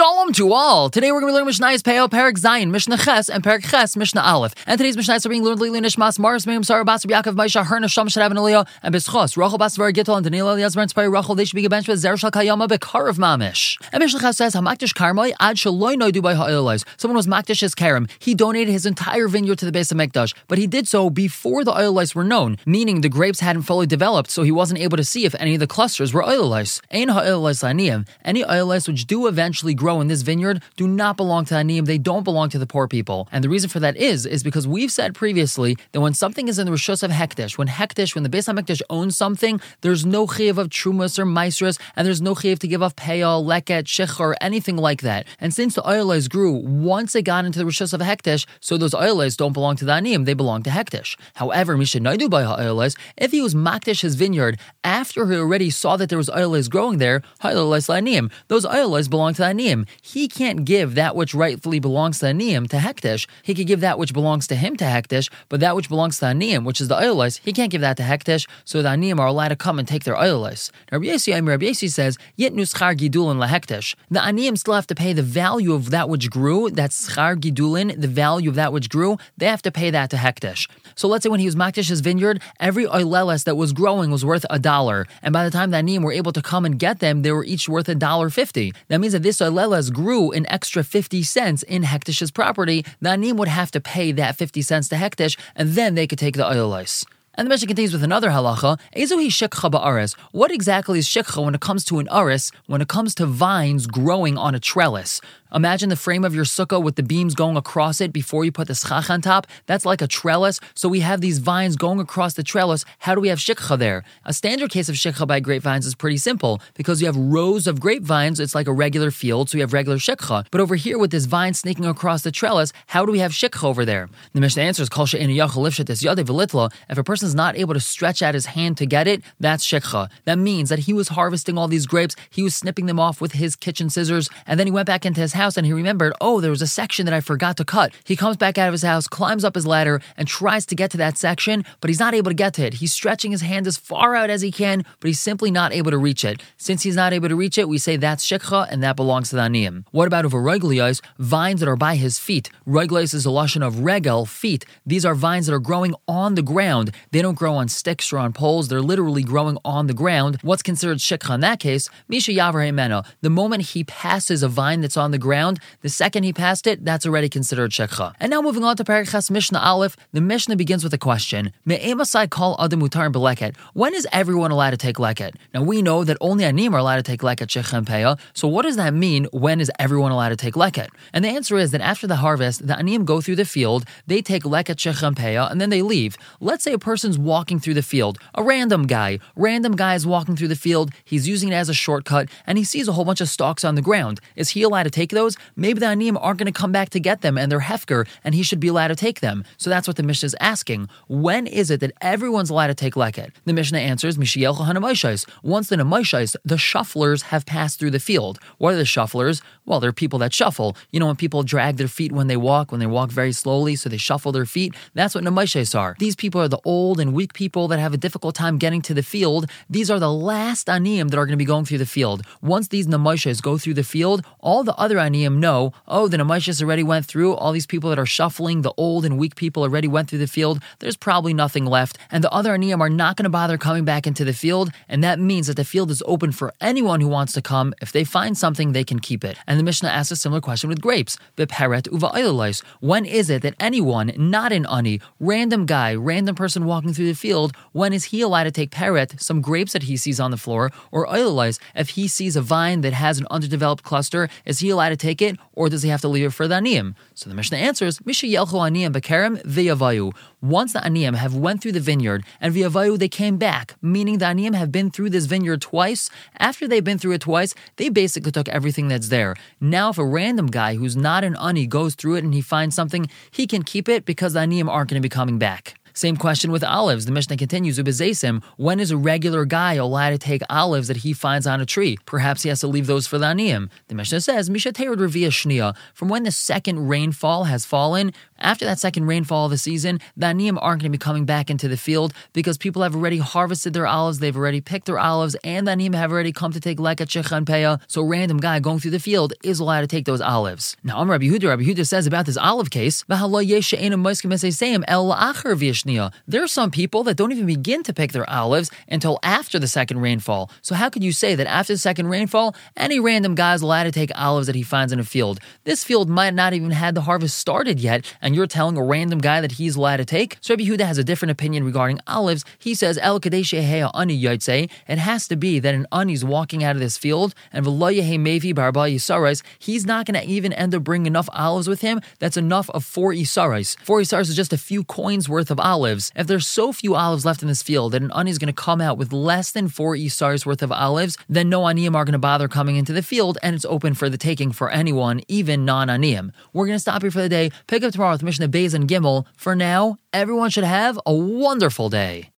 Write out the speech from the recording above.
Shalom to all! Today we're going to be learning Mishnah Ispeo, Perik Zayin, Mishnah Ches, and Perik Ches, Mishnah Aleph. And today's Mishnahs are being learned Lulunishmas, Maris Miriam, Sarabas, Rabbi Yaakov Meisha, Herne Shalom, Shadav Neliyah, and B'schos, Rachel Basvar Gitol, and Danila Eliyazvran Spai, Rachel, they should be gebenched with Zershal Kayama, Bekarov Mamish. And Mishnah Ches says, Hamakdish Karmoi, Ad Shaloi Noidu by Ayolais. Someone was Makdish his Karim. He donated his entire vineyard to the Besom Hekdesh, but he did so before the Ayolais were known, meaning the grapes hadn't fully developed, so he wasn't able to see if any of the clusters were Ayolais. Ain Ha'ayolais Aneem. Any Eyleis which do eventually grow in this vineyard do not belong to Aneem. They don't belong to the poor people. And the reason for that is because we've said previously that when something is in the Rishos of Hekdesh, when the Besom Hekdesh owns something, there's no chiv of Trumus or Maistress, and there's no chiv to give off Peah, Leket, Shekhar, anything like that. And since the Ayolais grew, once it got into the Rishos of Hekdesh, so those Ayolais don't belong to the Aneem, they belong to Hekdesh. However, Mishnah Noidu by Ayolais, if he was Makdish his vineyard after he already saw that there was Ayolais growing there, Ayolais Aneem, those Ayolais belong to Aneem. He can't give that which rightfully belongs to Aneem to Hekdesh. He could give that which belongs to him to Hekdesh, but that which belongs to Aneem, which is the Ayolais, he can't give that to Hekdesh, so the Aneem are allowed to come and take their Ayolais. Rabbi Yaakov says, Yet nu Schar Gidulin la Hekdesh. The Aneem still have to pay the value of that which grew, that's Schar Gidulin, the value of that which grew, they have to pay that to Hekdesh. So let's say when he was Makdish's vineyard, every Eyleis that was growing was worth $1, and by the time the Aneem were able to come and get them, they were each worth $1.50. That means that this Eyleis grew an extra 50 cents in Hektesh's property. The Aneem would have to pay that 50 cents to Hekdesh, and then they could take the Eyleis. And the Mishnah continues with another halacha. Ezuhi shikcha ba'aris. What exactly is shikcha when it comes to an aris, when it comes to vines growing on a trellis? Imagine the frame of your sukkah with the beams going across it before you put the schach on top. That's like a trellis. So we have these vines going across the trellis. How do we have shikcha there? A standard case of shikcha by grapevines is pretty simple. Because you have rows of grapevines, it's like a regular field, so you have regular shikcha. But over here with this vine sneaking across the trellis, how do we have shikcha over there? The Mishnah answers, Kol she'einu yachol lifshet es yadei v'litla. If a person is not able to stretch out his hand to get it, that's shikcha. That means that he was harvesting all these grapes, he was snipping them off with his kitchen scissors, and then he went back into his house and he remembered, there was a section that I forgot to cut. He comes back out of his house, climbs up his ladder, and tries to get to that section, but he's not able to get to it. He's stretching his hand as far out as he can, but he's simply not able to reach it. Since he's not able to reach it, we say that's shikcha, and that belongs to the Aneem. What about over Reglais, vines that are by his feet? Reglais is a lashon of regel, feet. These are vines that are growing on the ground. They don't grow on sticks or on poles. They're literally growing on the ground. What's considered shikcha in that case? Misha Yavar Hemeno. The moment he passes a vine that's on the ground, the second he passed it, that's already considered shikcha. And now moving on to Perik Ches Mishnah Aleph, the Mishnah begins with a question. When is everyone allowed to take leket? Now we know that only Aneem are allowed to take leket, shikcha, and peah. So what does that mean, when is everyone allowed to take leket? And the answer is that after the harvest, the Aneem go through the field, they take leket, shikcha, and peah, and then they leave. Let's say a person's walking through the field, a random guy is walking through the field, he's using it as a shortcut, and he sees a whole bunch of stalks on the ground. Is he allowed to take those? Maybe the Aneem aren't going to come back to get them and they're hefker, and he should be allowed to take them. So that's what the Mishnah is asking. When is it that everyone's allowed to take leket? The Mishnah answers, once the Nemaishais, the shufflers have passed through the field. What are the shufflers? Well, they're people that shuffle. When people drag their feet when they walk very slowly, so they shuffle their feet, that's what Nemaishais are. These people are the old and weak people that have a difficult time getting to the field. These are the last Aneem that are going to be going through the field. Once these Nemaishais go through the field, all the other Aneem know, the Nemaishas already went through, all these people that are shuffling, the old and weak people already went through the field, there's probably nothing left, and the other Aneem are not going to bother coming back into the field, and that means that the field is open for anyone who wants to come. If they find something, they can keep it. And the Mishnah asks a similar question with grapes. When is it that anyone, not an ani, random guy, random person walking through the field, when is he allowed to take peret, some grapes that he sees on the floor, or Eyleis, if he sees a vine that has an underdeveloped cluster, is he allowed to take it, or does he have to leave it for the Aneem? So the Mishnah answers, Misha Yelchu Aneem Bekerem V'yavayu. Once the Aneem have went through the vineyard, and V'yavayu, they came back, meaning the Aneem have been through this vineyard twice. After they've been through it twice, they basically took everything that's there. Now if a random guy who's not an ani goes through it and he finds something, he can keep it because the Aneem aren't going to be coming back. Same question with olives. The Mishnah continues, Ubezesim, when is a regular guy allowed to take olives that he finds on a tree? Perhaps he has to leave those for the Aneem. The Mishnah says, Mishaterad Reviah Shnia, from when the second rainfall has fallen, after that second rainfall of the season, the Aneem aren't going to be coming back into the field because people have already harvested their olives, they've already picked their olives, and the Aneem have already come to take Leket, Shekhar, and Peah. So a random guy going through the field is allowed to take those olives. Now, Amar Rabbi Yehuda. Rabbi Yehuda says about this olive case, there are some people that don't even begin to pick their olives until after the second rainfall. So how could you say that after the second rainfall, any random guy is allowed to take olives that he finds in a field? This field might not even have the harvest started yet, and you're telling a random guy that he's allowed to take? So Rabbi Yehuda has a different opinion regarding olives. He says, it has to be that an ani's walking out of this field, and he's not going to even end up bringing enough olives with him. That's enough of 4 isaris. 4 isaris is just a few coins worth of olives. If there's so few olives left in this field that an ani is going to come out with less than 4 isaris worth of olives, then no aniyim are going to bother coming into the field, and it's open for the taking for anyone, even non-aniyim. We're going to stop here for the day. Pick up tomorrow with Mishnah Beis and Gimel. For now, everyone should have a wonderful day.